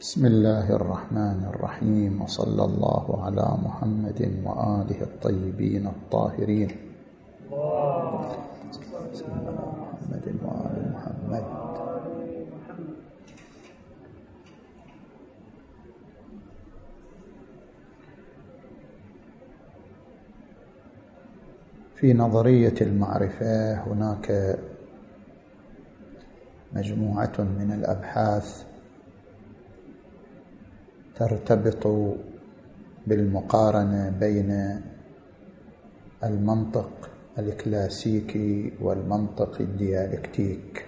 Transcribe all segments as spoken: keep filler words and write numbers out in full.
بسم الله الرحمن الرحيم، وصلى الله على محمد وآله الطيبين الطاهرين. صلى الله على محمد وآل محمد. في نظرية المعرفة هناك مجموعة من الأبحاث ترتبط بالمقارنة بين المنطق الكلاسيكي والمنطق الديالكتيك،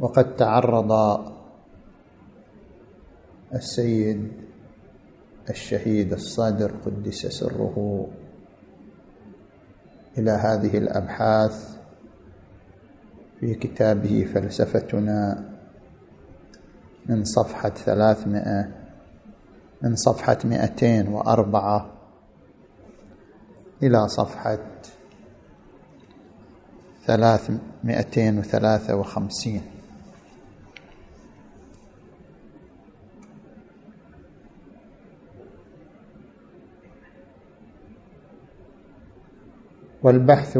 وقد تعرض السيد الشهيد الصادر قدس سره إلى هذه الأبحاث في كتابه فلسفتنا من صفحة ثلاثمائة من صفحة مائتين وأربعة إلى صفحة ثلاثمائتين وثلاثة وخمسين. والبحث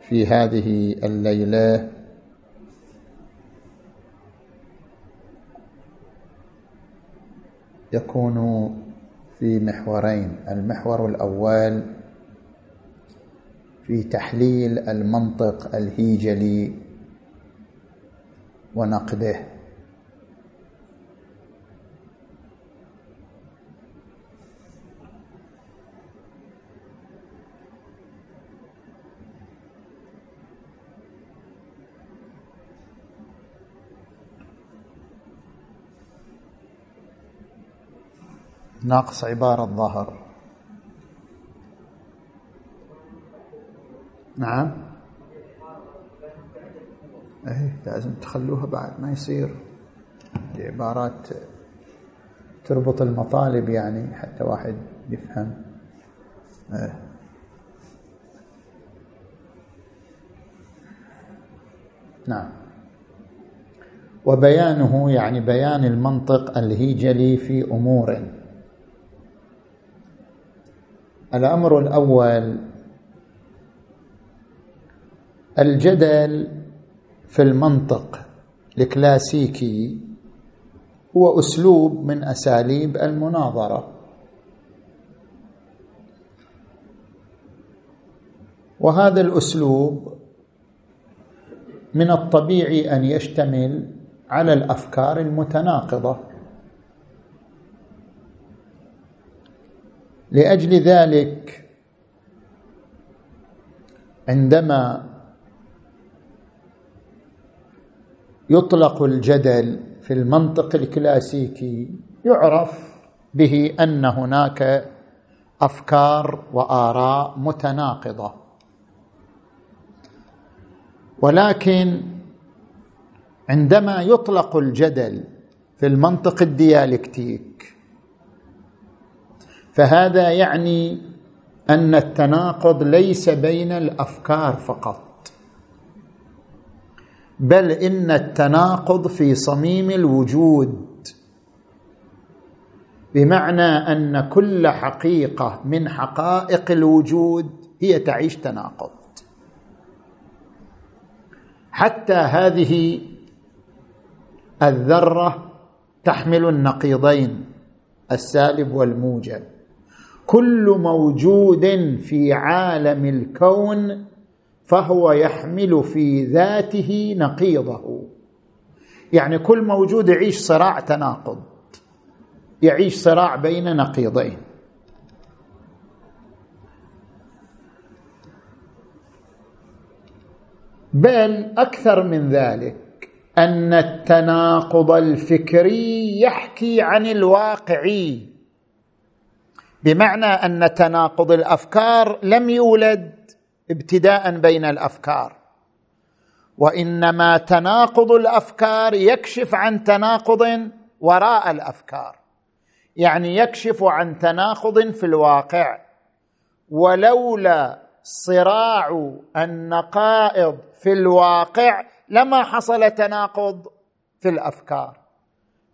في هذه الليلة يكون في محورين. المحور الأول في تحليل المنطق الهيجلي ونقده، ناقص عبارة الظهر. نعم، ايه لازم تخلوها بعد، ما يصير عبارات تربط المطالب يعني حتى واحد يفهم. اه. نعم، وبيانه يعني بيان المنطق الهيجلي في أمور. الأمر الأول الجدل في المنطق الكلاسيكي هو أسلوب من أساليب المناظرة، وهذا الأسلوب من الطبيعي أن يشتمل على الأفكار المتناقضة، لأجل ذلك عندما يطلق الجدل في المنطق الكلاسيكي يعرف به أن هناك أفكار وآراء متناقضة، ولكن عندما يطلق الجدل في المنطق الديالكتيك فهذا يعني أن التناقض ليس بين الأفكار فقط، بل إن التناقض في صميم الوجود، بمعنى أن كل حقيقة من حقائق الوجود هي تعيش تناقض، حتى هذه الذرة تحمل النقيضين السالب والموجب. كل موجود في عالم الكون فهو يحمل في ذاته نقيضه، يعني كل موجود يعيش صراع تناقض، يعيش صراع بين نقيضين. بل أكثر من ذلك، أن التناقض الفكري يحكي عن الواقعي، بمعنى أن تناقض الأفكار لم يولد ابتداء بين الأفكار، وإنما تناقض الأفكار يكشف عن تناقض وراء الأفكار، يعني يكشف عن تناقض في الواقع، ولولا صراع النقائض في الواقع لما حصل تناقض في الأفكار،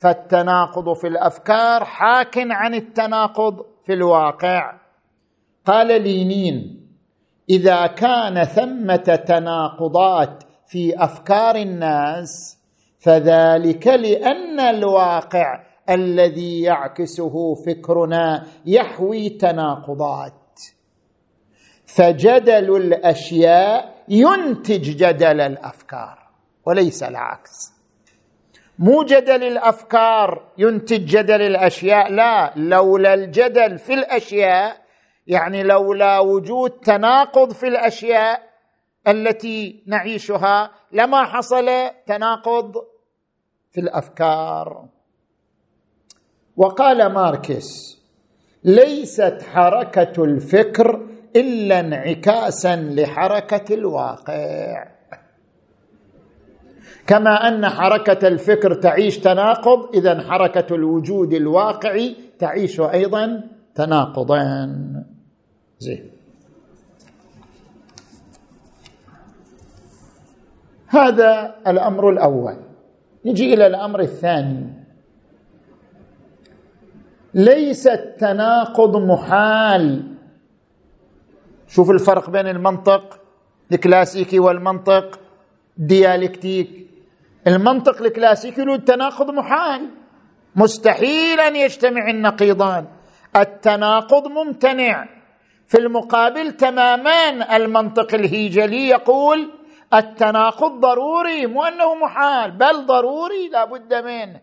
فالتناقض في الأفكار حاك عن التناقض في الواقع. قال لينين: إذا كان ثمة تناقضات في أفكار الناس فذلك لأن الواقع الذي يعكسه فكرنا يحوي تناقضات، فجدل الأشياء ينتج جدل الأفكار وليس العكس. مو جدل الأفكار ينتج جدل الأشياء، لا، لولا الجدل في الأشياء، يعني لولا وجود تناقض في الأشياء التي نعيشها لما حصل تناقض في الأفكار. وقال ماركس: ليست حركة الفكر إلا انعكاسا لحركة الواقع. كما أن حركة الفكر تعيش تناقض، إذن حركة الوجود الواقعي تعيش أيضا تناقضان. زين، هذا الأمر الأول. نجي إلى الأمر الثاني: ليس التناقض محال. شوف الفرق بين المنطق الكلاسيكي والمنطق الديالكتيك. المنطق الكلاسيكي له التناقض محال، مستحيل أن يجتمع النقيضان، التناقض ممتنع. في المقابل تماما المنطق الهيجلي يقول التناقض ضروري، مو أنه محال بل ضروري لا بد منه.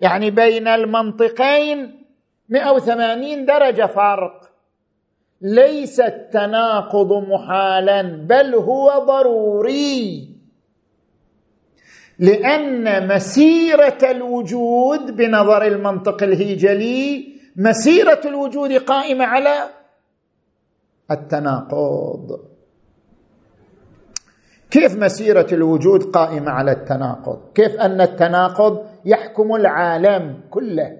يعني بين المنطقين مئة وثمانين درجة فرق. ليس التناقض محالا بل هو ضروري، لأن مسيرة الوجود بنظر المنطق الهيجلي مسيرة الوجود قائمة على التناقض. كيف مسيرة الوجود قائمة على التناقض؟ كيف أن التناقض يحكم العالم كله؟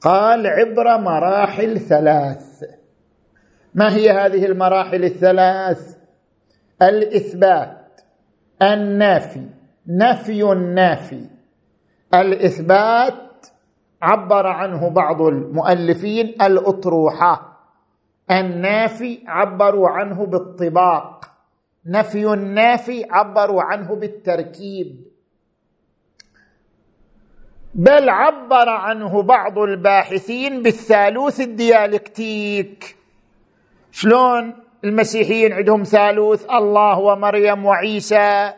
قال: عبر مراحل ثلاث. ما هي هذه المراحل الثلاث؟ الإثبات، النافي، نفي النافي. الإثبات عبر عنه بعض المؤلفين الأطروحة، النافي عبروا عنه بالطباق، نفي النافي عبروا عنه بالتركيب، بل عبر عنه بعض الباحثين بالثالوث الديالكتيك. شلون المسيحيين عندهم ثالوث، الله ومريم وعيسى؟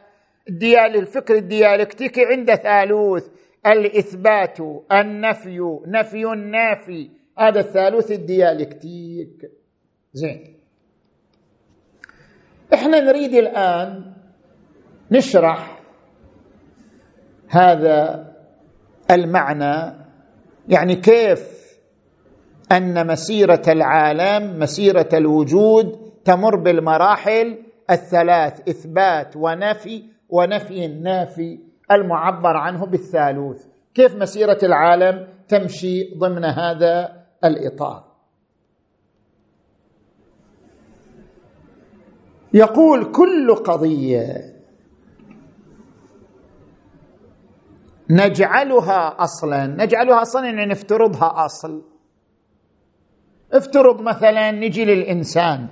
الديال الفكر الديالكتيكي عنده ثالوث: الإثبات، النفي، نفي النافي. هذا الثالوث الديالكتيك. زين، احنا نريد الآن نشرح هذا المعنى، يعني كيف أن مسيرة العالم، مسيرة الوجود، تمر بالمراحل الثلاث: إثبات ونفي ونفي النافي المعبر عنه بالثالوث. كيف مسيرة العالم تمشي ضمن هذا الإطار؟ يقول: كل قضية نجعلها أصلا نجعلها أصلا يعني نفترضها أصل. افترض مثلا نجي للإنسان،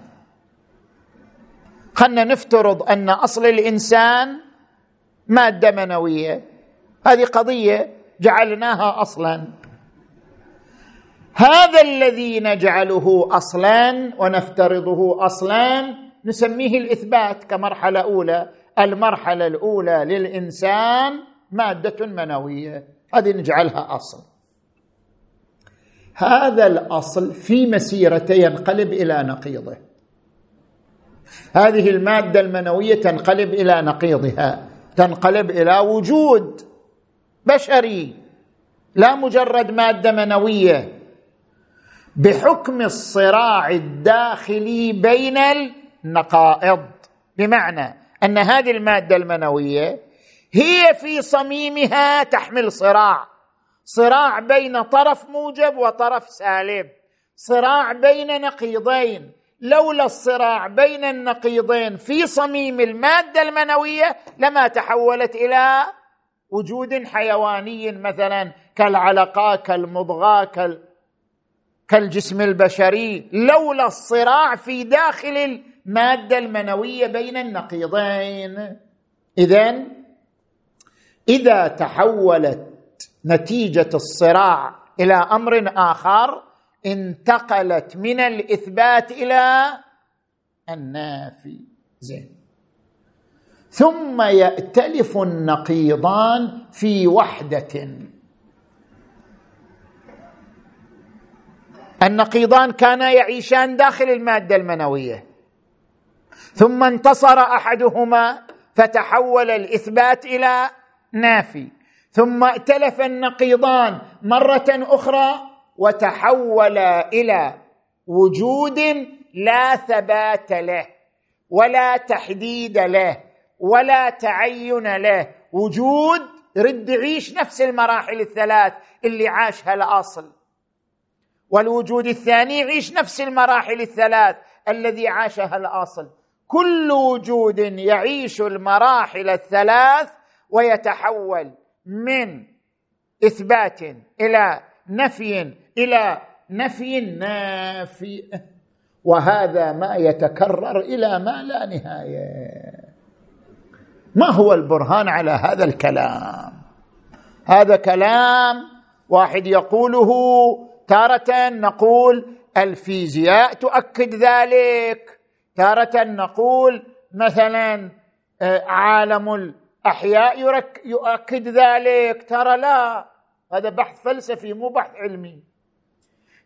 خلنا نفترض أن أصل الإنسان مادة منوية، هذه قضية جعلناها أصلا. هذا الذي نجعله أصلا ونفترضه أصلا نسميه الإثبات كمرحلة أولى. المرحلة الأولى للإنسان مادة منوية، هذه نجعلها أصل. هذا الأصل في مسيرته ينقلب إلى نقيضه، هذه المادة المنوية تنقلب إلى نقيضها، تنقلب إلى وجود بشري لا مجرد مادة منوية، بحكم الصراع الداخلي بين النقائض. بمعنى أن هذه المادة المنوية هي في صميمها تحمل صراع، صراع بين طرف موجب وطرف سالب، صراع بين نقيضين. لولا الصراع بين النقيضين في صميم المادة المنوية لما تحولت إلى وجود حيواني مثلا كالعلقة كالمضغة كالجسم البشري لولا الصراع في داخل المادة المنوية بين النقيضين. إذن إذا تحولت نتيجة الصراع إلى أمر آخر انتقلت من الإثبات إلى النافي. زين. ثم يأتلف النقيضان في وحدة. النقيضان كانا يعيشان داخل المادة المنوية، ثم انتصر أحدهما فتحول الإثبات إلى نافي، ثم ائتلف النقيضان مرة أخرى وتحول إلى وجود لا ثبات له ولا تحديد له ولا تعين له، وجود رد عيش نفس المراحل الثلاث اللي عاشها الأصل، والوجود الثاني عيش نفس المراحل الثلاث الذي عاشها الأصل. كل وجود يعيش المراحل الثلاث ويتحول من إثبات إلى نفي إلى نفي نافي، وهذا ما يتكرر إلى ما لا نهاية. ما هو البرهان على هذا الكلام؟ هذا كلام واحد يقوله، تارة نقول الفيزياء تؤكد ذلك، تارة نقول مثلا عالم الأحياء يؤكد ذلك، ترى لا، هذا بحث فلسفي مو بحث علمي.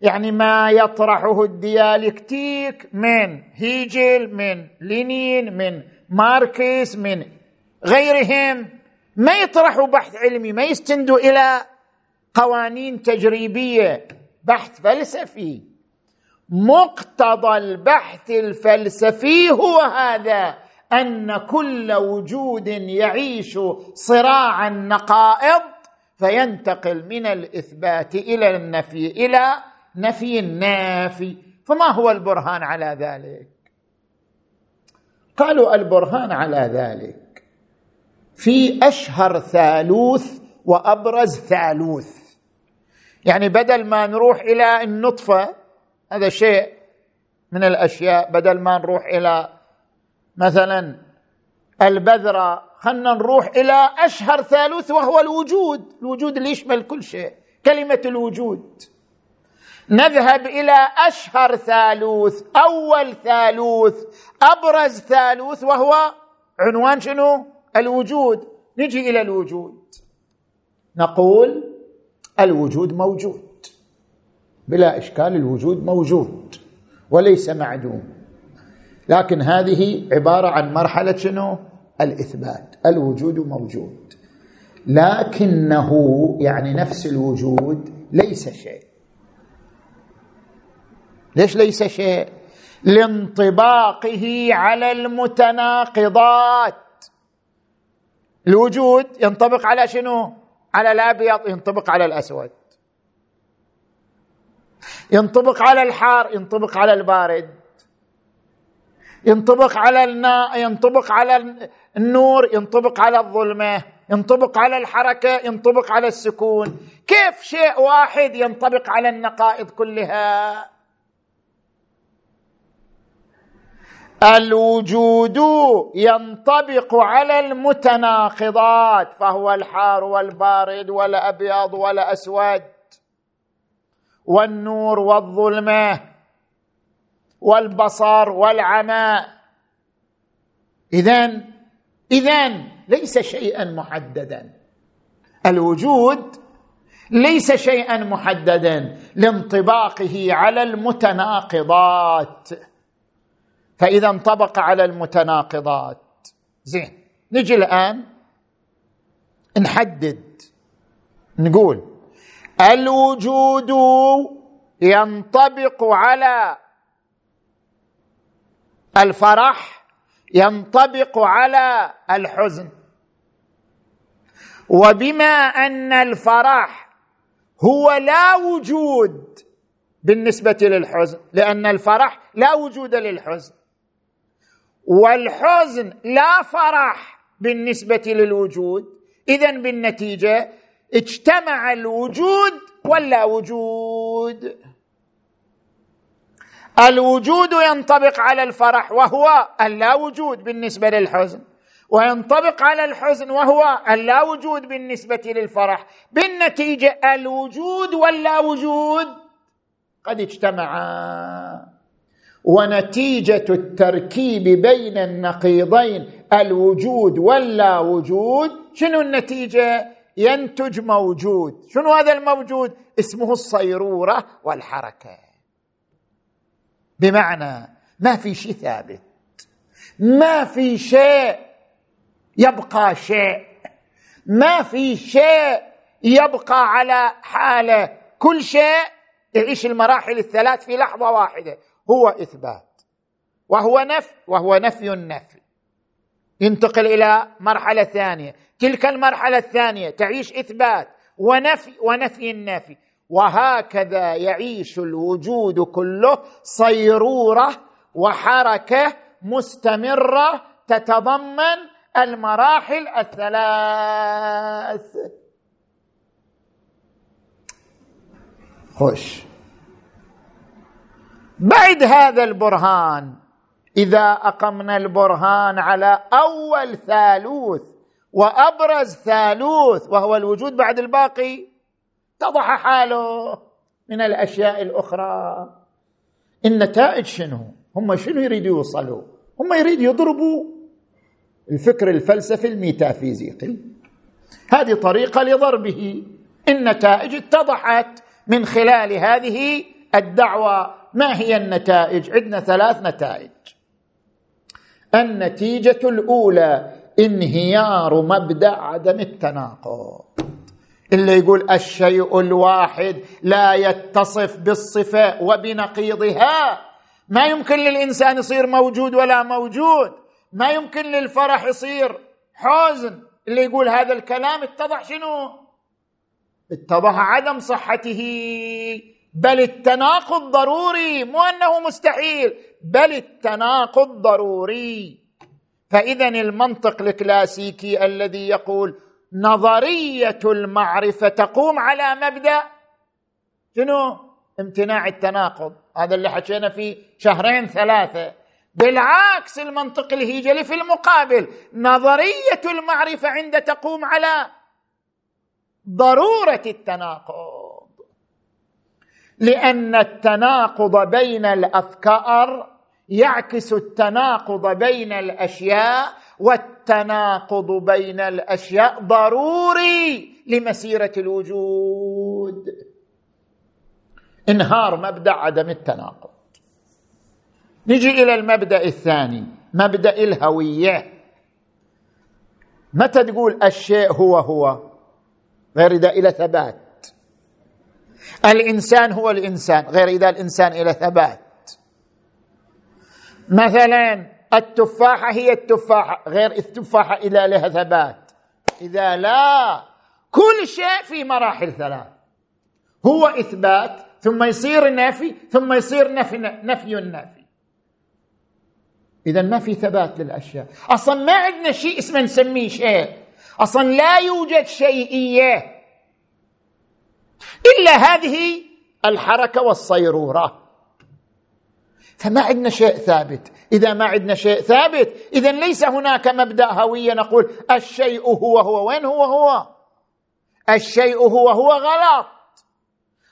يعني ما يطرحه الديالكتيك من هيجل من لينين من ماركس من غيرهم ما يطرحوا بحث علمي، ما يستندوا إلى قوانين تجريبية، بحث فلسفي. مقتضى البحث الفلسفي هو هذا، أن كل وجود يعيش صراع النقائض فينتقل من الإثبات إلى النفي إلى نفي النافي. فما هو البرهان على ذلك؟ قالوا البرهان على ذلك في أشهر ثالوث وأبرز ثالوث. يعني بدل ما نروح إلى النطفة، هذا شيء من الأشياء، بدل ما نروح إلى مثلا البذرة، خلنا نروح إلى أشهر ثالوث وهو الوجود. الوجود اللي يشمل كل شيء، كلمة الوجود. نذهب إلى أشهر ثالوث، أول ثالوث، أبرز ثالوث، وهو عنوان شنو؟ الوجود. نجي إلى الوجود نقول الوجود موجود بلا إشكال، الوجود موجود وليس معدوم، لكن هذه عبارة عن مرحلة شنو؟ الإثبات. الوجود موجود لكنه يعني نفس الوجود ليس شيء. ليش ليس شيء؟ لانطباقه على المتناقضات. الوجود ينطبق على شنو؟ على الأبيض، ينطبق على الأسود، ينطبق على الحار، ينطبق على البارد، ينطبق على الناء، ينطبق على النور، ينطبق على الظلمة، ينطبق على الحركة، ينطبق على السكون. كيف شيء واحد ينطبق على النقائض كلها؟ الوجود ينطبق على المتناقضات، فهو الحار والبارد والأبيض والأسود والنور والظلمة والبصر والعمى. إذن إذن ليس شيئا محددا، الوجود ليس شيئا محددا لانطباقه على المتناقضات. فإذا انطبق على المتناقضات، زين، نجي الآن نحدد، نقول الوجود ينطبق على الفرح، ينطبق على الحزن، وبما أن الفرح هو لا وجود بالنسبة للحزن، لأن الفرح لا وجود للحزن، والحزن لا فرح بالنسبة للوجود، إذن بالنتيجة اجتمع الوجود ولا وجود؟ الوجود ينطبق على الفرح وهو اللا وجود بالنسبة للحزن، وينطبق على الحزن وهو اللا وجود بالنسبة للفرح. بالنتيجة الوجود واللا وجود قد اجتمعا، ونتيجة التركيب بين النقيضين الوجود واللا وجود شنو النتيجة؟ ينتج موجود. شنو هذا الموجود؟ اسمه الصيرورة والحركة. بمعنى ما في شيء ثابت، ما في شيء يبقى شيء، ما في شيء يبقى على حاله، كل شيء يعيش المراحل الثلاث في لحظة واحدة، هو إثبات وهو نفي وهو نفي النفي، ينتقل إلى مرحلة ثانية، تلك المرحلة الثانية تعيش إثبات ونفي ونفي النفي، وهكذا يعيش الوجود كله صيرورة وحركة مستمرة تتضمن المراحل الثلاث. خش بعد هذا البرهان، إذا أقمنا البرهان على أول ثالوث وأبرز ثالوث وهو الوجود، بعد الباقي تضح حاله من الأشياء الأخرى. النتائج شنو؟ هم شنو يريدوا يوصلوا؟ هم يريدوا يضربوا الفكر الفلسفي الميتافيزيقي، هذه طريقة لضربه. النتائج اتضحت من خلال هذه الدعوة. ما هي النتائج؟ عندنا ثلاث نتائج. النتيجة الأولى انهيار مبدأ عدم التناقض، اللي يقول الشيء الواحد لا يتصف بالصفة وبنقيضها. ما يمكن للإنسان يصير موجود ولا موجود، ما يمكن للفرح يصير حزن. اللي يقول هذا الكلام اتضح شنو؟ اتضح عدم صحته، بل التناقض ضروري، مو أنه مستحيل، بل التناقض ضروري. فإذا المنطق الكلاسيكي الذي يقول نظرية المعرفة تقوم على مبدأ شنو؟ امتناع التناقض، هذا اللي حكينا فيه شهرين ثلاثة. بالعكس المنطق الهيجلي في المقابل، نظرية المعرفة عند تقوم على ضرورة التناقض، لأن التناقض بين الأفكار يعكس التناقض بين الأشياء، والتناقض بين الأشياء ضروري لمسيرة الوجود. انهار مبدأ عدم التناقض. نجي إلى المبدأ الثاني، مبدأ الهوية. متى تقول الشيء هو هو غير إذا إلى ثبات، الإنسان هو الإنسان غير إذا الإنسان إلى ثبات، مثلا التفاحة هي التفاحة غير التفاحة إلى لها ثبات. إذا لا، كل شيء في مراحل ثلاث، هو إثبات ثم يصير نفي ثم يصير نفي نفي النفي. إذا ما في ثبات للأشياء أصلا، ما عندنا شيء اسمه نسميه شيء، أصلا لا يوجد شيئية إلا هذه الحركة والصيرورة، فما عندنا شيء ثابت. إذا ما عندنا شيء ثابت، إذا ليس هناك مبدأ هوية نقول الشيء هو هو. وين هو هو؟ الشيء هو هو غلط،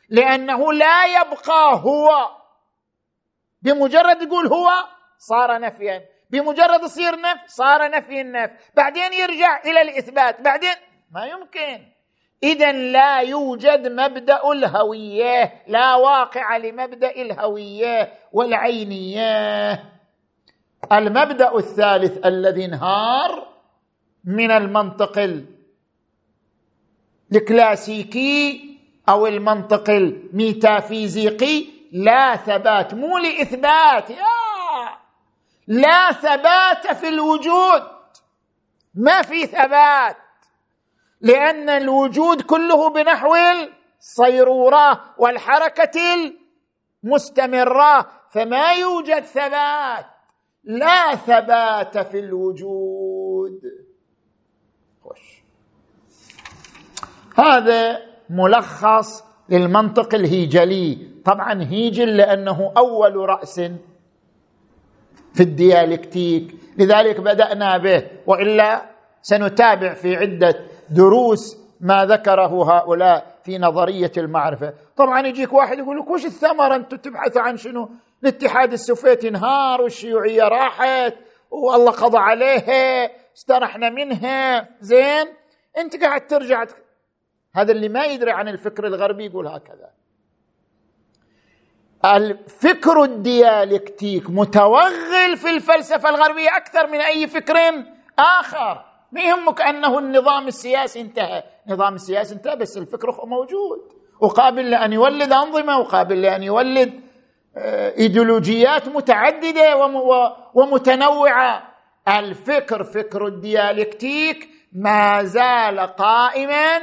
لأنه لا يبقى هو. بمجرد تقول هو صار نفيا، بمجرد يصير نفي صار نفي النفي، بعدين يرجع إلى الإثبات، بعدين ما يمكن. إذا لا يوجد مبدأ الهوية، لا واقع لمبدأ الهوية والعينية. المبدأ الثالث الذي انهار من المنطق الكلاسيكي أو المنطق الميتافيزيقي، لا ثبات، مو لإثبات، لا ثبات في الوجود، ما في ثبات، لأن الوجود كله بنحو الصيرورة والحركة المستمرة، فما يوجد ثبات، لا ثبات في الوجود. خش هذا ملخص للمنطق الهيجلي. طبعا هيجل لأنه أول رأس في الديالكتيك، لذلك بدأنا به، وإلا سنتابع في عدة دروس ما ذكره هؤلاء في نظرية المعرفة. طبعا يجيك واحد يقول لك وش الثمرة، أنتم تبحثوا عن شنو؟ الاتحاد السوفيتي انهار والشيوعية راحت والله قضى عليها، استرحنا منها، زين أنت قاعد ترجع. هذا اللي ما يدري عن الفكر الغربي يقول هكذا. الفكر الديالكتيك متوغل في الفلسفة الغربية أكثر من أي فكر آخر. ما يهمك أنه النظام السياسي انتهى، النظام السياسي انتهى بس الفكر موجود، وقابل لأن يولد أنظمة، وقابل لأن يولد إيديولوجيات متعددة ومتنوعة. الفكر فكر الديالكتيك ما زال قائماً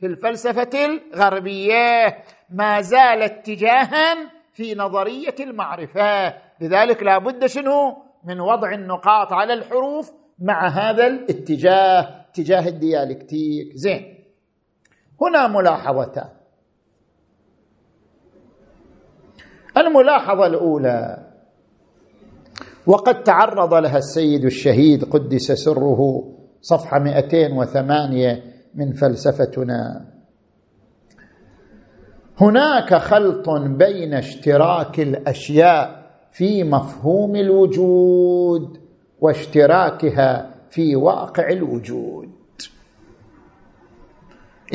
في الفلسفة الغربية، ما زال اتجاها في نظرية المعرفة. لذلك لا بد شنو من وضع النقاط على الحروف مع هذا الاتجاه، اتجاه الديالكتيك. زين، هنا ملاحظتان. الملاحظة الأولى وقد تعرض لها السيد الشهيد قدس سره صفحة مئتين وثمانية من فلسفتنا: هناك خلط بين اشتراك الأشياء في مفهوم الوجود واشتراكها في واقع الوجود.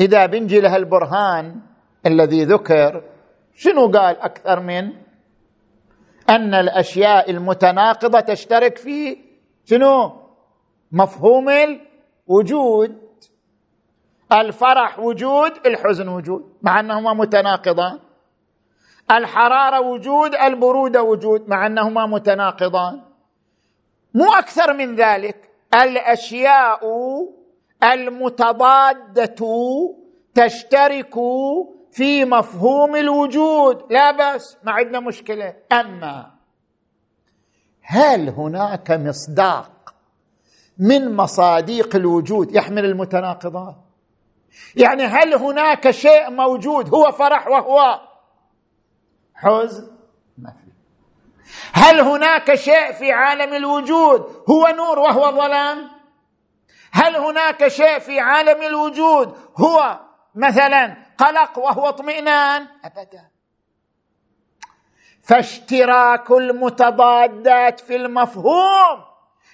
إذا بنجي لها البرهان الذي ذكر، شنو قال أكثر من أن الأشياء المتناقضة تشترك في شنو؟ مفهوم الوجود. الفرح وجود، الحزن وجود، مع أنهما متناقضان. الحرارة وجود، البرودة وجود، مع أنهما متناقضان. مو أكثر من ذلك. الأشياء المتضادة تشترك في مفهوم الوجود، لا بأس، ما عندنا مشكلة. أما هل هناك مصداق من مصادق الوجود يحمل المتناقضات؟ يعني هل هناك شيء موجود هو فرح وهو حزن؟ ما في. هل هناك شيء في عالم الوجود هو نور وهو ظلام؟ هل هناك شيء في عالم الوجود هو مثلا قلق وهو اطمئنان؟ أبدا. فاشتراك المتضادات في المفهوم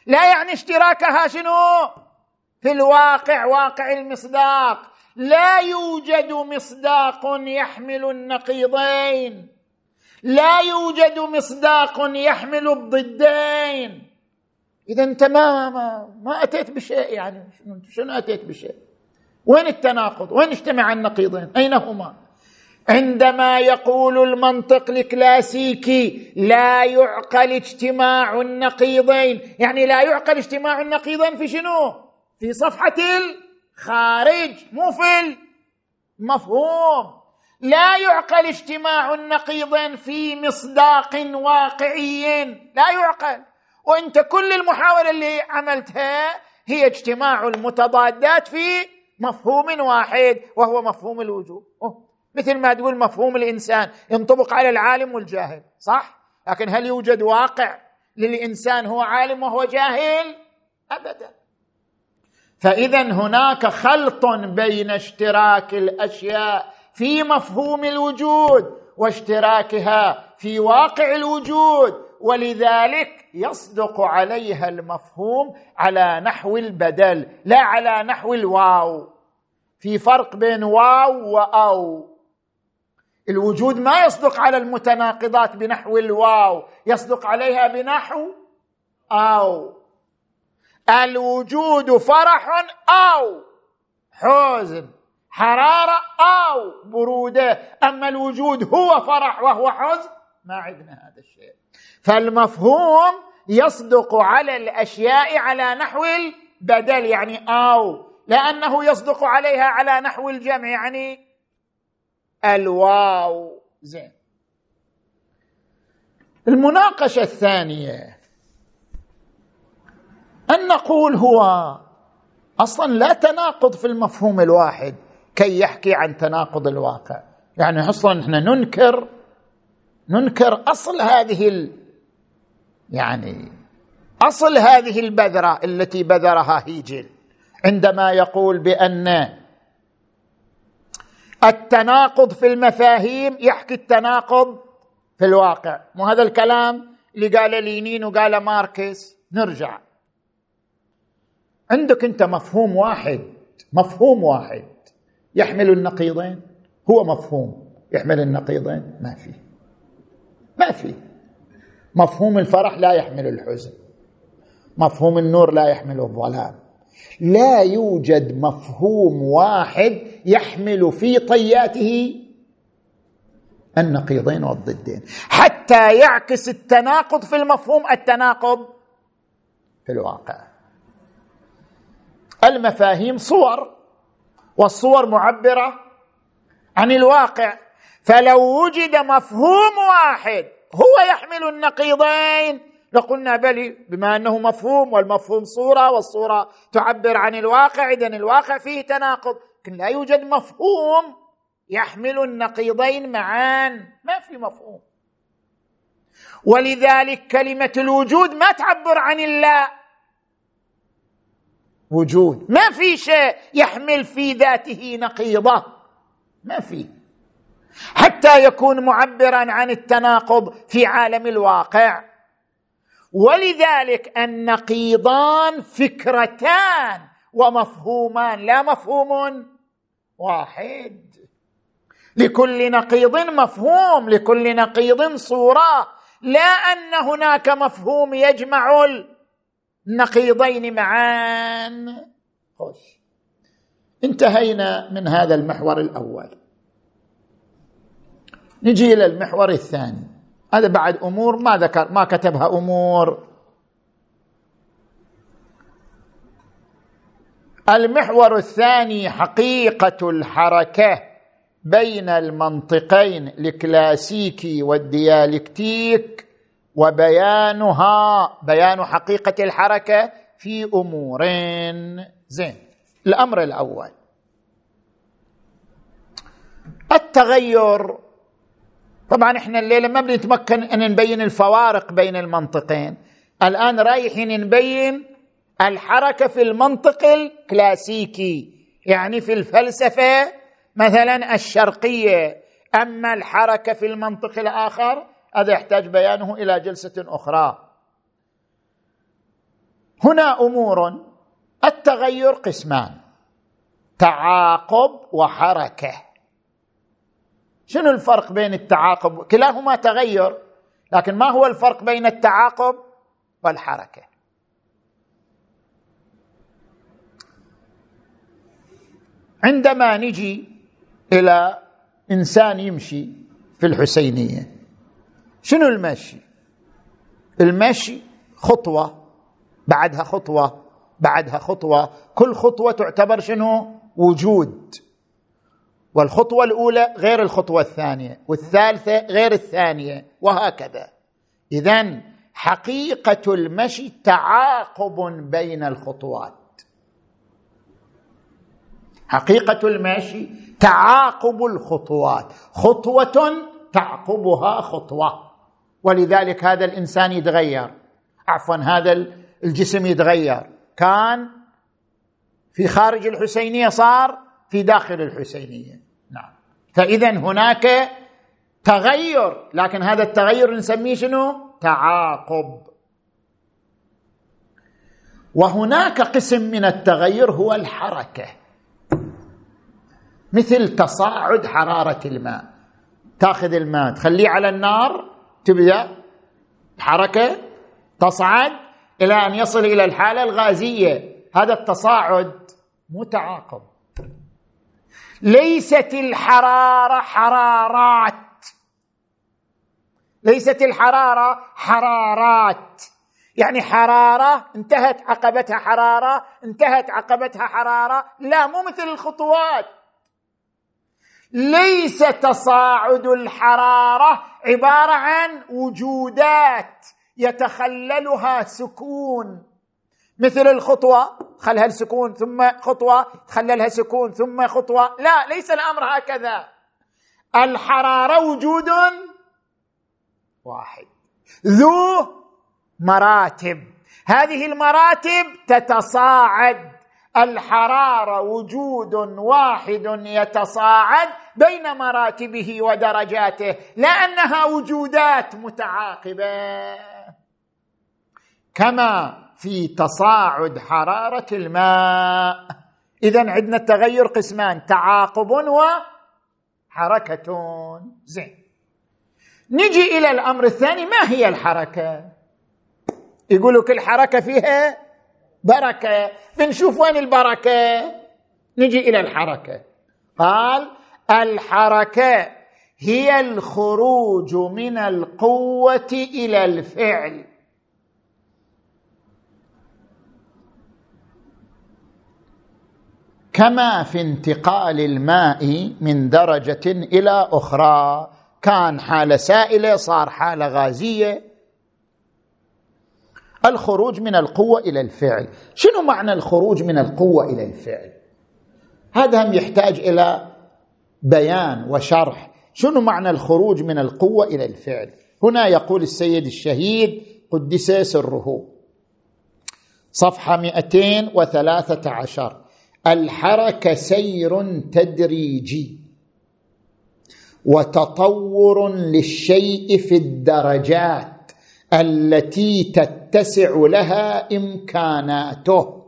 لا يعني اشتراكها شنو؟ في الواقع، واقع المصداق. لا يوجد مصداق يحمل النقيضين، لا يوجد مصداق يحمل الضدين. إذا أنت ما, ما ما أتيت بشيء، يعني شنو أتيت بشيء؟ وين التناقض؟ وين اجتمع النقيضين؟ أين هما؟ عندما يقول المنطق الكلاسيكي لا يعقل اجتماع النقيضين، يعني لا يعقل اجتماع النقيضين في شنو؟ في صفحة الخارج، مو في المفهوم. لا يعقل اجتماع النقيضين في مصداق واقعي، لا يعقل. وانت كل المحاولة اللي عملتها هي اجتماع المتضادات في مفهوم واحد وهو مفهوم الوجود. مثل ما تقول مفهوم الإنسان ينطبق على العالم والجاهل، صح؟ لكن هل يوجد واقع للإنسان هو عالم وهو جاهل؟ أبداً. فإذا هناك خلط بين اشتراك الأشياء في مفهوم الوجود واشتراكها في واقع الوجود، ولذلك يصدق عليها المفهوم على نحو البدل لا على نحو الواو. في فرق بين واو وأو. الوجود ما يصدق على المتناقضات بنحو الواو، يصدق عليها بنحو أو. الوجود فرح أو حزن، حرارة أو برودة. أما الوجود هو فرح وهو حزن، ما عندنا هذا الشيء. فالمفهوم يصدق على الأشياء على نحو البدل يعني أو، لأنه يصدق عليها على نحو الجمع يعني الواو. زين، المناقشة الثانية أن نقول هو أصلا لا تناقض في المفهوم الواحد، كي يحكي عن تناقض الواقع. يعني أصلا نحن ننكر ننكر أصل هذه ال... يعني أصل هذه البذرة التي بذرها هيجل عندما يقول بأن التناقض في المفاهيم يحكي التناقض في الواقع. وهذا الكلام اللي قال لينين وقال ماركس. نرجع عندك أنت مفهوم واحد مفهوم واحد يحمل النقيضين، هو مفهوم يحمل النقيضين؟ ما فيه ما فيه مفهوم الفرح لا يحمل الحزن، مفهوم النور لا يحمل الظلام، لا يوجد مفهوم واحد يحمل في طياته النقيضين والضدين حتى يعكس التناقض في المفهوم التناقض في الواقع. المفاهيم صور، والصور معبرة عن الواقع، فلو وجد مفهوم واحد هو يحمل النقيضين لقلنا بل بما أنه مفهوم والمفهوم صورة والصورة تعبر عن الواقع، إذن الواقع فيه تناقض. لكن لا يوجد مفهوم يحمل النقيضين معا، ما في مفهوم. ولذلك كلمة الوجود ما تعبر عن اللا وجود، ما في شيء يحمل في ذاته نقيضة، ما في، حتى يكون معبرا عن التناقض في عالم الواقع. ولذلك النقيضان فكرتان ومفهومان لا مفهوم واحد، لكل نقيض مفهوم، لكل نقيض صورة، لا أن هناك مفهوم يجمع النقيضين معا. خش انتهينا من هذا المحور الأول، نجي إلى المحور الثاني. هذا بعد أمور ما ذكر ما كتبها أمور. المحور الثاني حقيقة الحركة بين المنطقين الكلاسيكي والديالكتيك وبيانها، بيان حقيقة الحركة في أمورين. زين، الأمر الأول التغير. طبعا احنا الليلة ما بنتمكن ان نبين الفوارق بين المنطقين، الآن رايحين نبين الحركة في المنطق الكلاسيكي، يعني في الفلسفة مثلا الشرقية. أما الحركة في المنطق الآخر هذا يحتاج بيانه إلى جلسة أخرى. هنا أمور. التغير قسمان: تعاقب وحركة. شنو الفرق بين التعاقب؟ كلاهما تغير، لكن ما هو الفرق بين التعاقب والحركة؟ عندما نجي إلى إنسان يمشي في الحسينية، شنو المشي؟ المشي خطوة بعدها خطوة بعدها خطوة، كل خطوة تعتبر شنو؟ وجود. والخطوة الأولى غير الخطوة الثانية، والثالثة غير الثانية، وهكذا. إذن حقيقة المشي تعاقب بين الخطوات. حقيقة المشي تعاقب الخطوات، خطوة تعقبها خطوة. ولذلك هذا الإنسان يتغير، عفوا هذا الجسم يتغير، كان في خارج الحسينية صار في داخل الحسينية. نعم. فإذن هناك تغير، لكن هذا التغير نسميه شنو؟ تعاقب. وهناك قسم من التغير هو الحركة، مثل تصاعد حرارة الماء. تأخذ الماء تخليه على النار، تبدأ حركة تصعد إلى أن يصل إلى الحالة الغازية. هذا التصاعد متعاقب. ليست الحرارة حرارات، ليست الحرارة حرارات، يعني حرارة انتهت عقبتها حرارة، انتهت عقبتها حرارة، لا، مو مثل الخطوات. ليس تصاعد الحرارة عبارة عن وجودات يتخللها سكون، مثل الخطوة خلها السكون ثم خطوة خلى لها سكون ثم خطوة، لا، ليس الأمر هكذا. الحرارة وجود واحد ذو مراتب، هذه المراتب تتصاعد. الحرارة وجود واحد يتصاعد بين مراتبه ودرجاته، لأنها وجودات متعاقبة، كما في تصاعد حرارة الماء. إذن عندنا التغير قسمان، تعاقب وحركة. زين، نجي إلى الأمر الثاني، ما هي الحركة؟ يقولوا كل حركة فيها بركة، بنشوف وين البركة. نجي إلى الحركة. قال الحركة هي الخروج من القوة إلى الفعل. كما في انتقال الماء من درجة إلى أخرى، كان حالة سائلة صار حالة غازية. الخروج من القوة إلى الفعل. شنو معنى الخروج من القوة إلى الفعل؟ هذا هم يحتاج إلى بيان وشرح. شنو معنى الخروج من القوة إلى الفعل؟ هنا يقول السيد الشهيد قدس سره، صفحة مئتين وثلاثة عشر: الحركة سير تدريجي وتطور للشيء في الدرجات التي تتسع لها إمكاناته،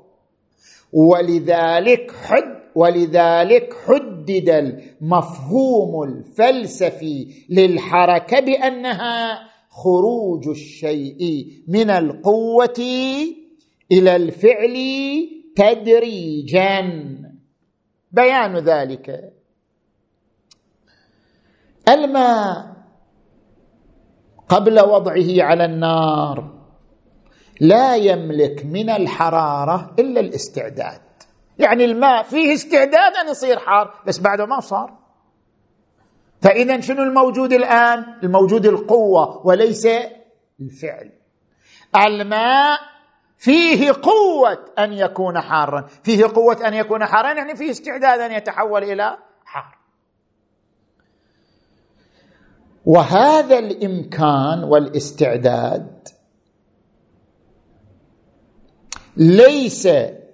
ولذلك حد ولذلك حدد المفهوم الفلسفي للحركة بأنها خروج الشيء من القوة إلى الفعل تدريجا. بيان ذلك: الماء قبل وضعه على النار لا يملك من الحرارة إلا الاستعداد، يعني الماء فيه استعداد أن يصير حار، بس بعده ما صار. فإذا شنو الموجود الآن؟ الموجود القوة وليس الفعل. الماء فيه قوة أن يكون حارا، فيه قوة أن يكون حارا يعني فيه استعداد أن يتحول إلى حار. وهذا الإمكان والاستعداد ليس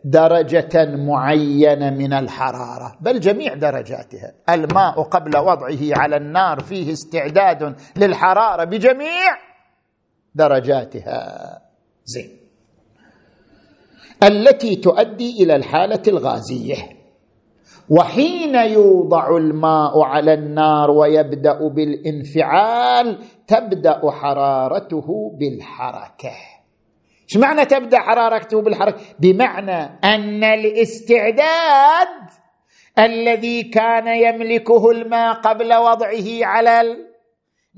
درجة معينة من الحرارة، بل جميع درجاتها. الماء قبل وضعه على النار فيه استعداد للحرارة بجميع درجاتها زين التي تؤدي إلى الحالة الغازية. وحين يوضع الماء على النار ويبدأ بالانفعال تبدأ حرارته بالحركة. ايش معنى تبدأ حرارته بالحركة؟ بمعنى أن الاستعداد الذي كان يملكه الماء قبل وضعه على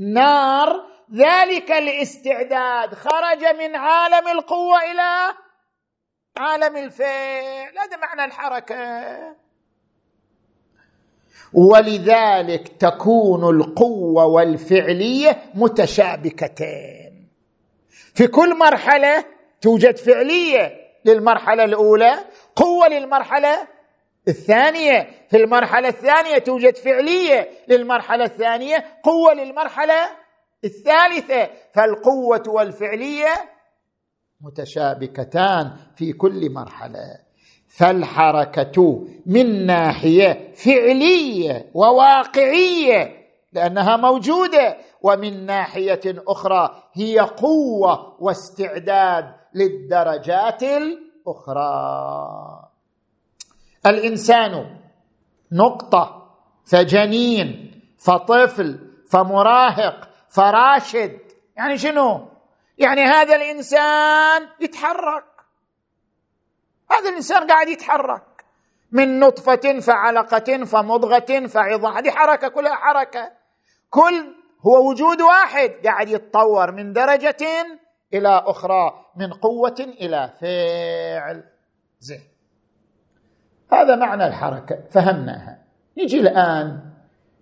النار، ذلك الاستعداد خرج من عالم القوة إلى عالم الفعل. هذا معنى الحركة. ولذلك تكون القوة والفعلية متشابكتين، في كل مرحلة توجد فعلية للمرحلة الأولى، قوة للمرحلة الثانية، في المرحلة الثانية توجد فعلية للمرحلة الثانية، قوة للمرحلة الثالثة. فالقوة والفعلية متشابكتان في كل مرحلة. فالحركة من ناحية فعلية وواقعية لأنها موجودة، ومن ناحية أخرى هي قوة واستعداد للدرجات الأخرى. الإنسان نقطة، فجنين، فطفل، فمراهق، فراشد. يعني شنو؟ يعني هذا الإنسان يتحرك، هذا الإنسان قاعد يتحرك من نطفة فعلقة فمضغة فعظة، هذه حركة، كلها حركة، كل هو وجود واحد قاعد يتطور من درجة إلى أخرى، من قوة إلى فعل. زين، هذا معنى الحركة، فهمناها. نجي الآن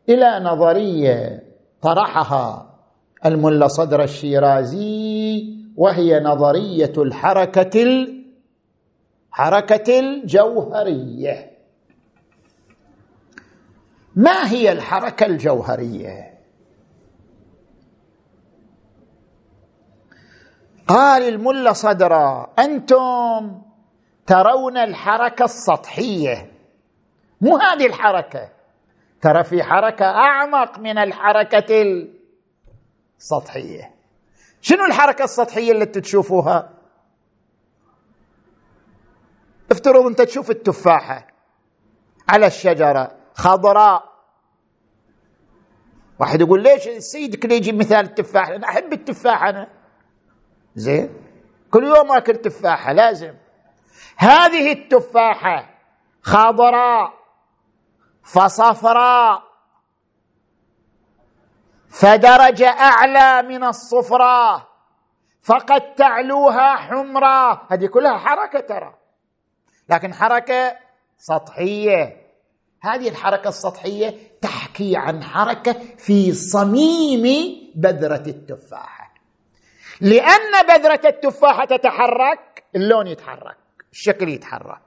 إلى نظرية طرحها الملا صدر الشيرازي، وهي نظرية الحركة حركة الجوهرية. ما هي الحركة الجوهرية؟ قال الملا صدرا: أنتم ترون الحركة السطحية، مو هذه الحركة، ترى في حركة أعمق من الحركة السطحية. شنو الحركة السطحية اللي تشوفوها؟ افترض أنت تشوف التفاحة على الشجرة خضراء، واحد يقول ليش سيدك ليجي مثال التفاح؟ أنا أحب التفاح، أنا زين كل يوم أكل تفاحة لازم. هذه التفاحة خضراء فصفراء فدرجة أعلى من الصفراء فقد تعلوها حمراء، هذه كلها حركة ترى، لكن حركة سطحية. هذه الحركة السطحية تحكي عن حركة في صميم بذرة التفاحة، لأن بذرة التفاحة تتحرك، اللون يتحرك، الشكل يتحرك،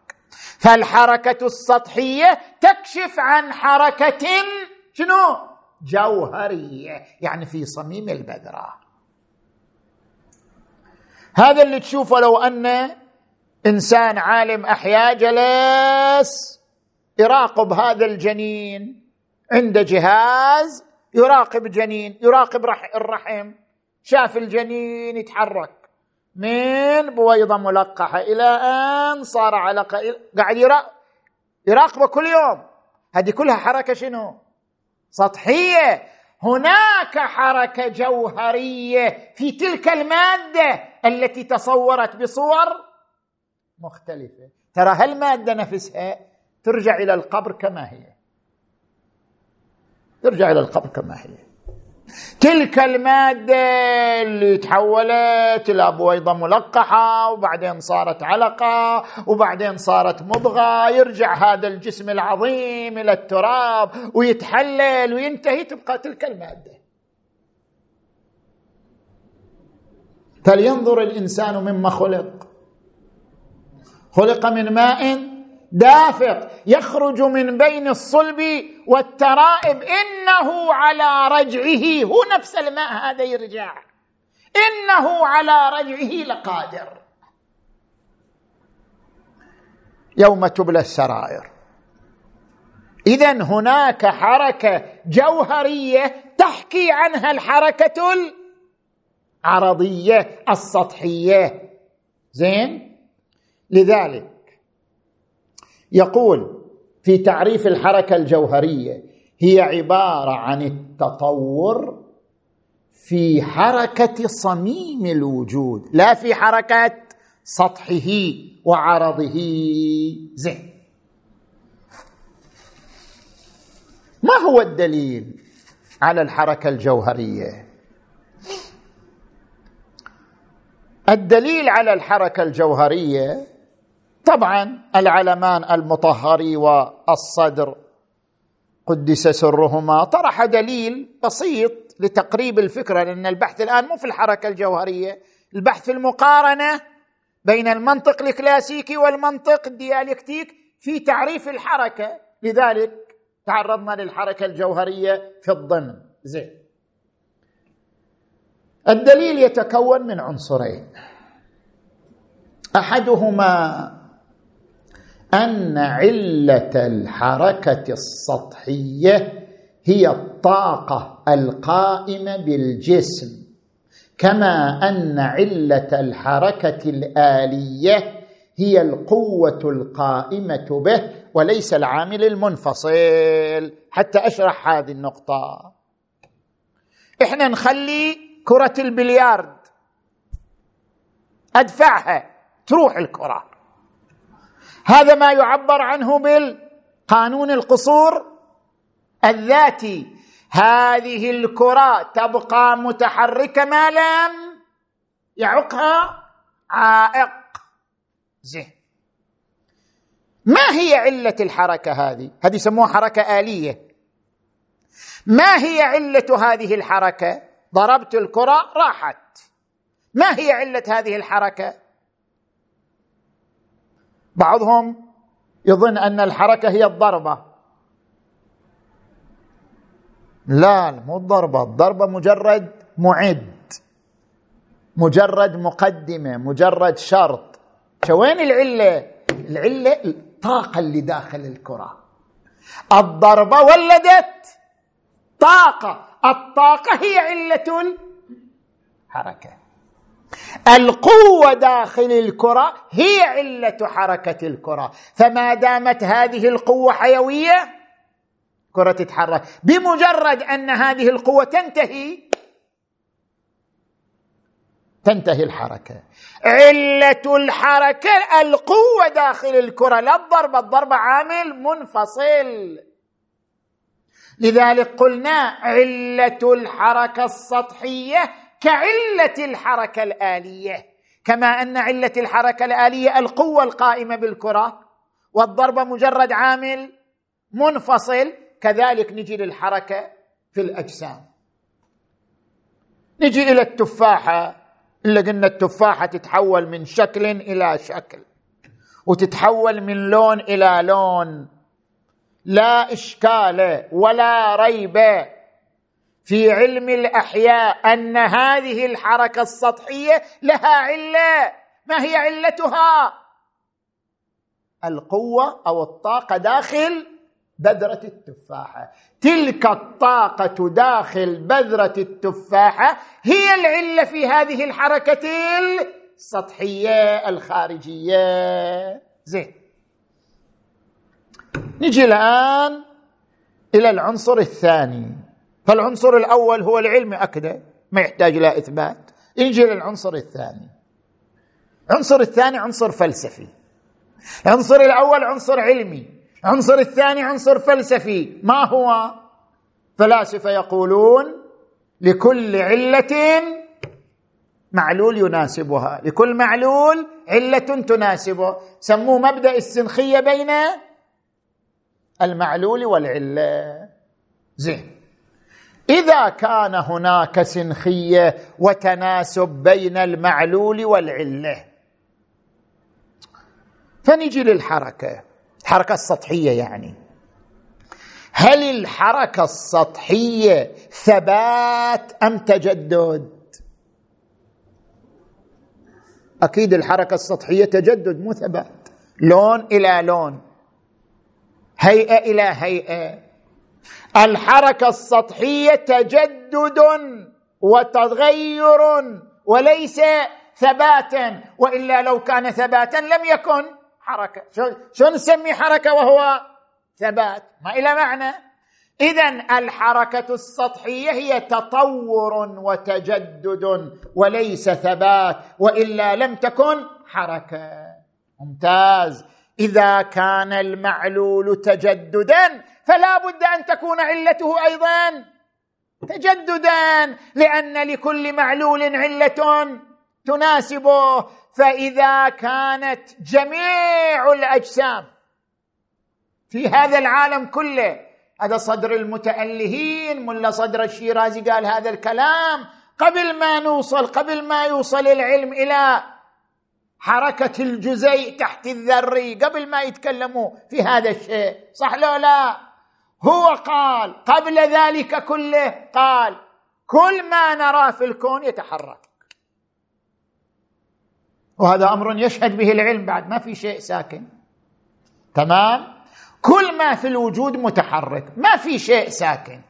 فالحركة السطحية تكشف عن حركة شنو؟ جوهرية، يعني في صميم البذرة. هذا اللي تشوفه لو أن إنسان عالم أحياء جلس يراقب هذا الجنين، عنده جهاز يراقب الجنين، يراقب الرحم، شاف الجنين يتحرك من بويضة ملقحة إلى أن صار علقة، قاعد يراقبه كل يوم. هذه كلها حركة شنو؟ سطحية. هناك حركة جوهرية في تلك المادة التي تصورت بصور مختلفة. ترى هالمادة نفسها ترجع إلى القبر كما هي، ترجع إلى القبر كما هي. تلك المادة اللي تحولت إلى بويضة ملقحة وبعدين صارت علقة وبعدين صارت مضغة، يرجع هذا الجسم العظيم إلى التراب ويتحلل وينتهي، تبقى تلك المادة. فلينظر الإنسان مما خلق، خلق من ماء دافق يخرج من بين الصلب والترائب، إنه على رجعه، هو نفس الماء هذا يرجع، إنه على رجعه لقادر. يوم تبلى السرائر. إذن هناك حركة جوهرية تحكي عنها الحركة العرضية السطحية. زين؟ لذلك يقول في تعريف الحركة الجوهرية: هي عبارة عن التطور في حركة صميم الوجود، لا في حركة سطحه وعرضه. زين، ما هو الدليل على الحركة الجوهرية؟ الدليل على الحركة الجوهرية طبعا العلمان المطهري والصدر قدس سرهما، طرح دليل بسيط لتقريب الفكرة، لأن البحث الآن مو في الحركة الجوهرية، البحث في المقارنة بين المنطق الكلاسيكي والمنطق الديالكتيك في تعريف الحركة، لذلك تعرضنا للحركة الجوهرية في الضمن. زين، الدليل يتكون من عنصرين، أحدهما أن علة الحركة السطحية هي الطاقة القائمة بالجسم، كما أن علة الحركة الآلية هي القوة القائمة به وليس العامل المنفصل. حتى أشرح هذه النقطة، إحنا نخلي كرة البليارد أدفعها تروح الكرة، هذا ما يعبر عنه بالقانون القصور الذاتي، هذه الكرة تبقى متحركة ما لم يعقها عائق. زين، ما هي علة الحركة هذه؟ هذه يسموها حركة آلية. ما هي علة هذه الحركة؟ ضربت الكرة راحت. ما هي علة هذه الحركة؟ بعضهم يظن أن الحركة هي الضربة. لا، مو الضربة، الضربة مجرد معد، مجرد مقدمة، مجرد شرط. شوين العلة؟ العلة الطاقة اللي داخل الكرة. الضربة ولدت طاقة، الطاقة هي علة الحركة. القوة داخل الكرة هي علة حركة الكرة، فما دامت هذه القوة حيوية الكرة تتحرك. بمجرد أن هذه القوة تنتهي تنتهي الحركة. علة الحركة القوة داخل الكرة، لا الضربة. الضربة عامل منفصل. لذلك قلنا علة الحركة السطحية كعلة الحركة الآلية، كما أن علة الحركة الآلية القوة القائمة بالكرة والضربة مجرد عامل منفصل. كذلك نجي للحركة في الأجسام. نجي إلى التفاحة، اللي قلنا التفاحة تتحول من شكل إلى شكل، وتتحول من لون إلى لون. لا إشكال ولا ريب في علم الأحياء أن هذه الحركة السطحية لها علة. ما هي علتها؟ القوة أو الطاقة داخل بذرة التفاحة. تلك الطاقة داخل بذرة التفاحة هي العلة في هذه الحركة السطحية الخارجية. زين، نجي الآن إلى العنصر الثاني. فالعنصر الأول هو العلم أكده، ما يحتاج إلى إثبات. نجي للعنصر الثاني. العنصر الثاني عنصر فلسفي. العنصر الأول عنصر علمي، عنصر الثاني عنصر فلسفي. ما هو؟ فلاسفة يقولون لكل علة معلول يناسبها، لكل معلول علة تناسبه. سموه مبدأ السنخية بين المعلول والعلة. زين، إذا كان هناك سنخية وتناسب بين المعلول والعلة، فنجي للحركة، الحركة السطحية. يعني هل الحركة السطحية ثبات أم تجدد؟ أكيد الحركة السطحية تجدد مو ثبات، لون إلى لون، هيئة إلى هيئة. الحركة السطحية تجدد وتغير وليس ثباتا، وإلا لو كان ثباتا لم يكن حركة. شو نسمي حركة وهو ثبات؟ ما إلى معنى. إذن الحركة السطحية هي تطور وتجدد وليس ثبات، وإلا لم تكن حركة. ممتاز. إذا كان المعلول تجددا فلا بد أن تكون علته أيضا تجددا، لأن لكل معلول علة تناسبه. فإذا كانت جميع الأجسام في هذا العالم كله، هذا صدر المتألهين ملا صدر الشيرازي قال هذا الكلام قبل ما نوصل قبل ما يوصل العلم إلى حركة الجزيء تحت الذري، قبل ما يتكلموا في هذا الشيء، صح لو لا؟ هو قال قبل ذلك كله، قال كل ما نرى في الكون يتحرك. وهذا أمر يشهد به العلم، بعد ما في شيء ساكن. تمام؟ كل ما في الوجود متحرك، ما في شيء ساكن،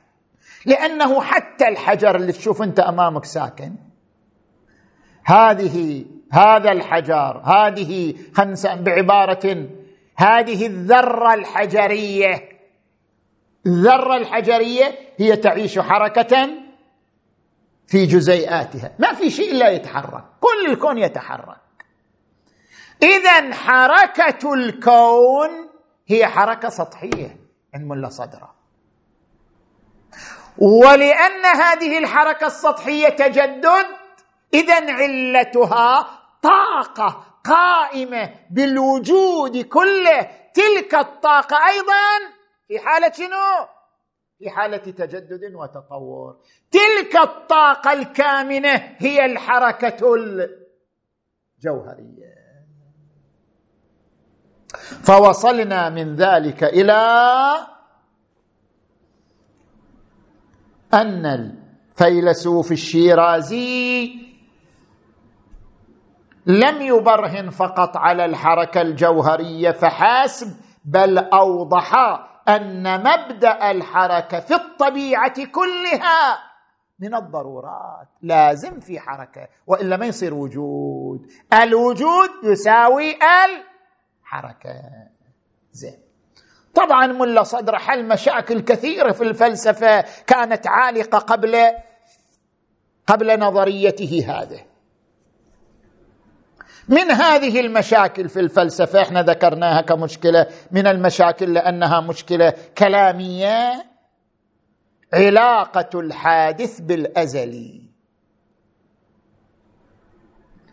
لأنه حتى الحجر اللي تشوف أنت أمامك ساكن. هذه هذا الحجر، هذه خمسة بعبارة، هذه الذرة الحجرية، الذرة الحجرية هي تعيش حركة في جزيئاتها، ما في شيء إلا يتحرك، كل الكون يتحرك. إذن حركة الكون هي حركة سطحية عند ملا صدرا. ولأن هذه الحركة السطحية تجدد، إذن علتها طاقة قائمة بالوجود كله. تلك الطاقة أيضا في حالة شنو؟ في حالة تجدد وتطور. تلك الطاقة الكامنة هي الحركة الجوهرية. فوصلنا من ذلك إلى أن الفيلسوف الشيرازي لم يبرهن فقط على الحركة الجوهرية فحسب، بل أوضح أن مبدأ الحركة في الطبيعة كلها من الضرورات، لازم في حركة وإلا ما يصير وجود، الوجود يساوي الحركة. زين، طبعا ملا صدر حل مشاكل كثيرة في الفلسفة كانت عالقة قبل قبل نظريته هذه. من هذه المشاكل في الفلسفة احنا ذكرناها كمشكلة من المشاكل لأنها مشكلة كلامية، علاقة الحادث بالأزلي،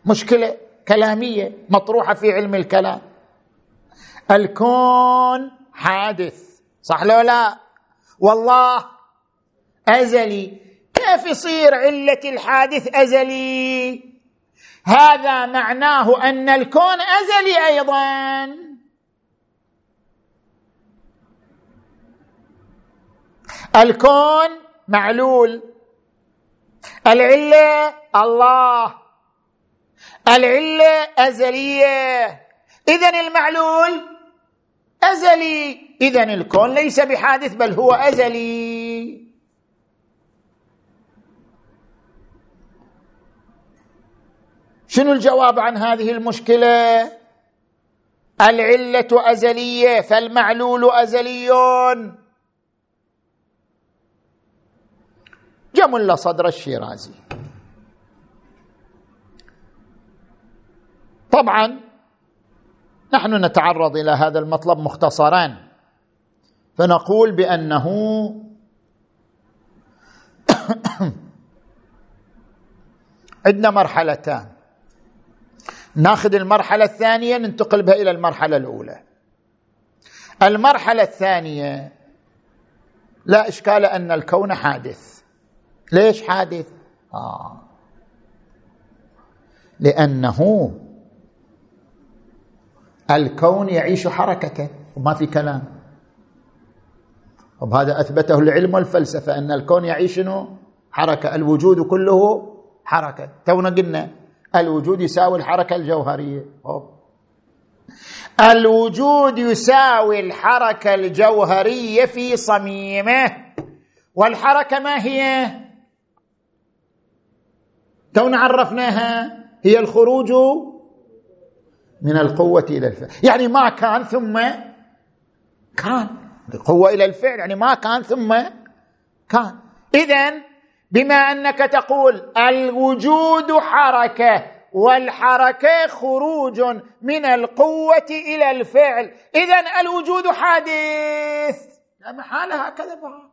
مشكلة كلامية مطروحة في علم الكلام. الكون حادث، صح لو لا؟ والله أزلي، كيف يصير علة الحادث أزلي؟ هذا معناه أن الكون أزلي أيضا. الكون معلول، العلة الله، العلة أزلية، إذن المعلول أزلي، إذن الكون ليس بحادث بل هو أزلي. شنو الجواب عن هذه المشكلة؟ العلة أزلية فالمعلول أزلي. جاء ملا صدر الشيرازي، طبعا نحن نتعرض إلى هذا المطلب مختصرا، فنقول بأنه عندنا مرحلتان، ناخذ المرحلة الثانية ننتقل بها إلى المرحلة الأولى. المرحلة الثانية لا إشكال أن الكون حادث. ليش حادث؟ آه. لأنه الكون يعيش حركة وما في كلام، وهذا أثبته العلم والفلسفة أن الكون يعيش حركة، الوجود كله حركة. تونا قلنا الوجود يساوي الحركة الجوهرية، الوجود يساوي الحركة الجوهرية في صميمه. والحركة ما هي؟ تونا عرفناها، هي الخروج من القوة إلى الفعل، يعني ما كان ثم كان، القوة إلى الفعل يعني ما كان ثم كان. إذن بما أنك تقول الوجود حركة والحركة خروج من القوة إلى الفعل، إذن الوجود حادث، لا محالة هكذا بقى.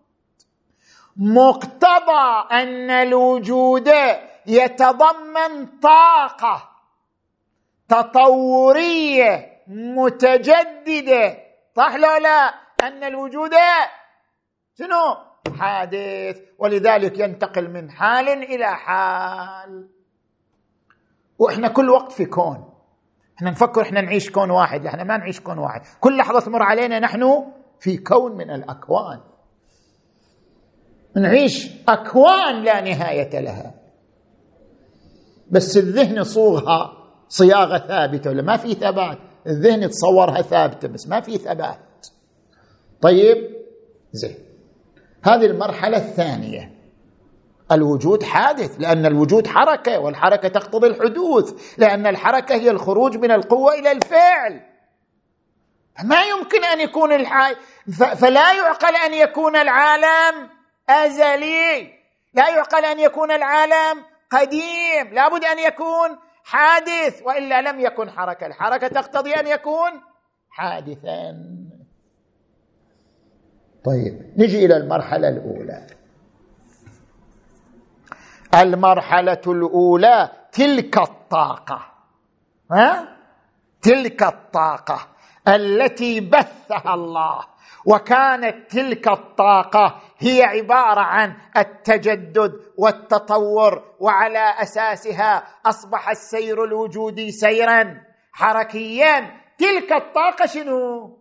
مقتضى أن الوجود يتضمن طاقة تطورية متجددة، صح لا لا؟ أن الوجود شنو؟ حادث، ولذلك ينتقل من حال إلى حال. وإحنا كل وقت في كون، إحنا نفكر إحنا نعيش كون واحد، إحنا ما نعيش كون واحد، كل لحظة تمر علينا نحن في كون من الأكوان، نعيش أكوان لا نهاية لها، بس الذهن صوغها صياغة ثابتة ولا ما في ثبات؟ الذهن تصورها ثابتة بس ما في ثبات. طيب زين، هذه المرحلة الثانية، الوجود حادث لأن الوجود حركة والحركة تقتضي الحدوث، لأن الحركة هي الخروج من القوة إلى الفعل، ما يمكن أن يكون الحي، فلا يعقل أن يكون العالم أزلي، لا يعقل أن يكون العالم قديم، لابد أن يكون حادث وإلا لم يكن حركة، الحركة تقتضي أن يكون حادثا. طيب نجي إلى المرحلة الأولى. المرحلة الأولى تلك الطاقة، ها؟ تلك الطاقة التي بثها الله، وكانت تلك الطاقة هي عبارة عن التجدد والتطور، وعلى أساسها أصبح السير الوجودي سيرا حركيا تلك الطاقة شنو؟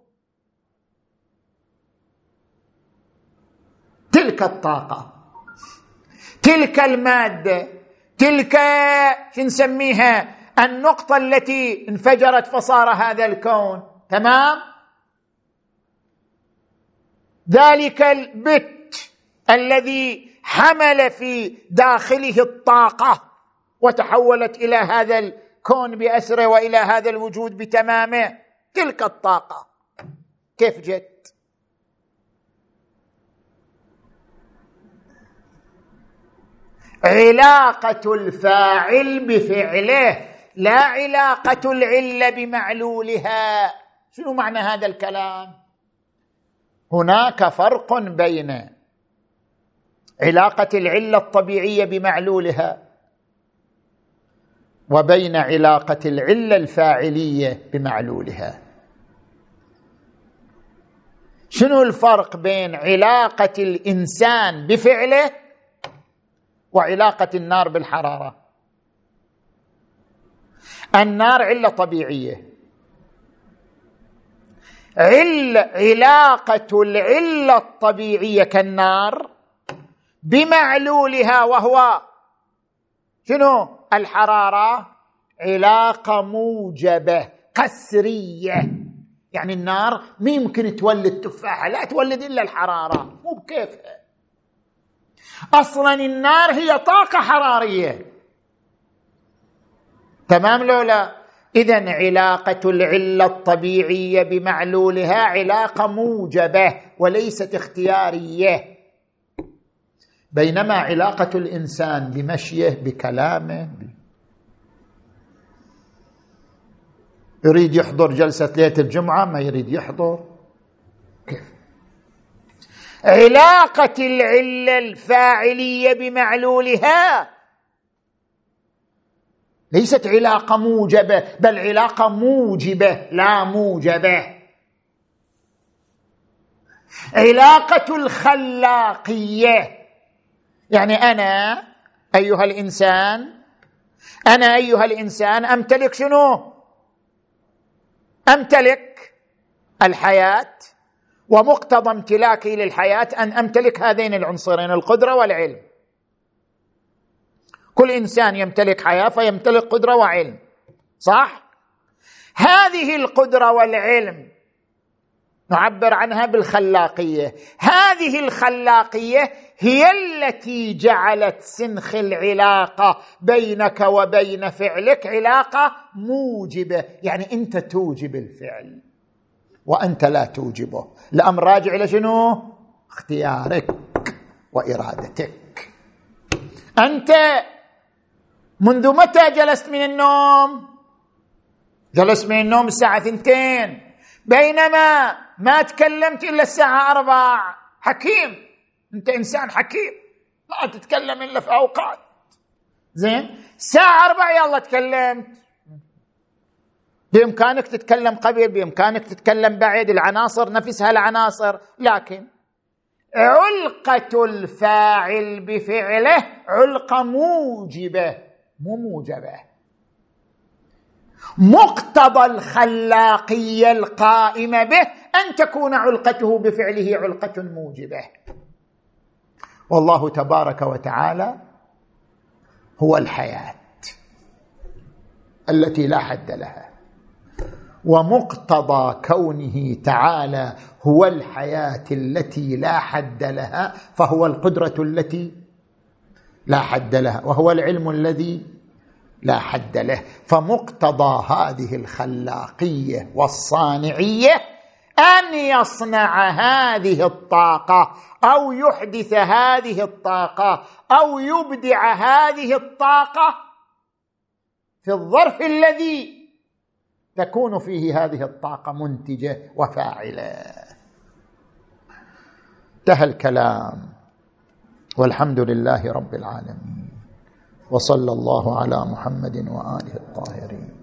تلك الطاقة، تلك المادة، تلك نسميها النقطة التي انفجرت فصار هذا الكون. تمام؟ ذلك البت الذي حمل في داخله الطاقة وتحولت إلى هذا الكون بأسره وإلى هذا الوجود بتمامه، تلك الطاقة كيف جت؟ علاقة الفاعل بفعله، لا علاقة العلة بمعلولها. شنو معنى هذا الكلام؟ هناك فرق بين علاقة العلة الطبيعية بمعلولها وبين علاقة العلة الفاعلية بمعلولها. شنو الفرق بين علاقة الإنسان بفعله وعلاقة النار بالحرارة؟ النار علة طبيعية، عل علاقة العلة الطبيعية كالنار بمعلولها وهو شنو؟ الحرارة. علاقة موجبة قسرية، يعني النار ما يمكن تولد تفاحة، لا تولد إلا الحرارة، مو بكيفها. أصلا النار هي طاقة حرارية، تمام لو لا؟ إذن علاقة العلة الطبيعية بمعلولها علاقة موجبة وليست اختيارية، بينما علاقة الإنسان بمشيه بكلامه، يريد يحضر جلسة ليلة الجمعة ما يريد يحضر، كيف؟ علاقة العلة الفاعلية بمعلولها ليست علاقة موجبة، بل علاقة موجبة لا موجبة. علاقة الخلاقية، يعني أنا أيها الإنسان، أنا أيها الإنسان أمتلك شنو؟ أمتلك الحياة، ومقتضى امتلاكي للحياة أن أمتلك هذين العنصرين، القدرة والعلم. كل إنسان يمتلك حياة فيمتلك قدرة وعلم، صح؟ هذه القدرة والعلم نعبر عنها بالخلاقية. هذه الخلاقية هي التي جعلت سنخ العلاقة بينك وبين فعلك علاقة موجبة، يعني أنت توجب الفعل وأنت لا توجبه، الأمر راجع إلى شنو؟ اختيارك وإرادتك. أنت منذ متى جلست من النوم؟ جلست من النوم الساعة اثنتين، بينما ما تكلمت إلا الساعة أربع. حكيم، أنت إنسان حكيم، لا تتكلم إلا في أوقات. زين، الساعة أربع يلا تكلمت، بإمكانك تتكلم قبل، بإمكانك تتكلم بعد، العناصر نفسها العناصر. لكن علقة الفاعل بفعله علقة موجبة مو موجبة، مقتضى الخلاقية القائمة به أن تكون علقته بفعله علقة موجبة. والله تبارك وتعالى هو الحياة التي لا حد لها، ومقتضى كونه تعالى هو الحياة التي لا حد لها فهو القدرة التي لا حد لها، وهو العلم الذي لا حد له. فمقتضى هذه الخلاقية والصانعية أن يصنع هذه الطاقة أو يحدث هذه الطاقة أو يبدع هذه الطاقة في الظرف الذي تكون فيه هذه الطاقة منتجة وفاعلة. انتهى الكلام، والحمد لله رب العالمين، وصلى الله على محمد وآله الطاهرين.